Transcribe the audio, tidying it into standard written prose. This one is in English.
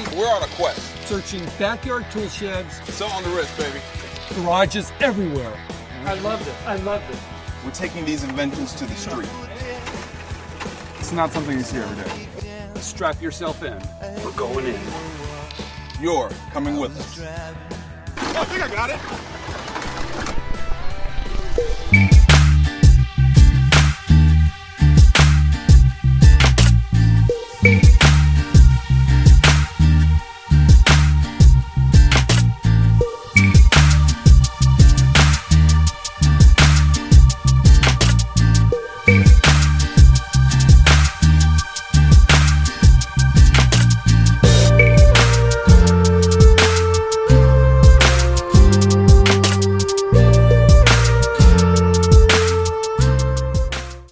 TV. We're on a quest. Searching backyard tool sheds. Something on the wrist, baby. Garages everywhere. I loved it. I loved it. We're taking these inventions to the street. It's not something you see every day. Strap yourself in. We're going in. You're coming with us. I think I got it.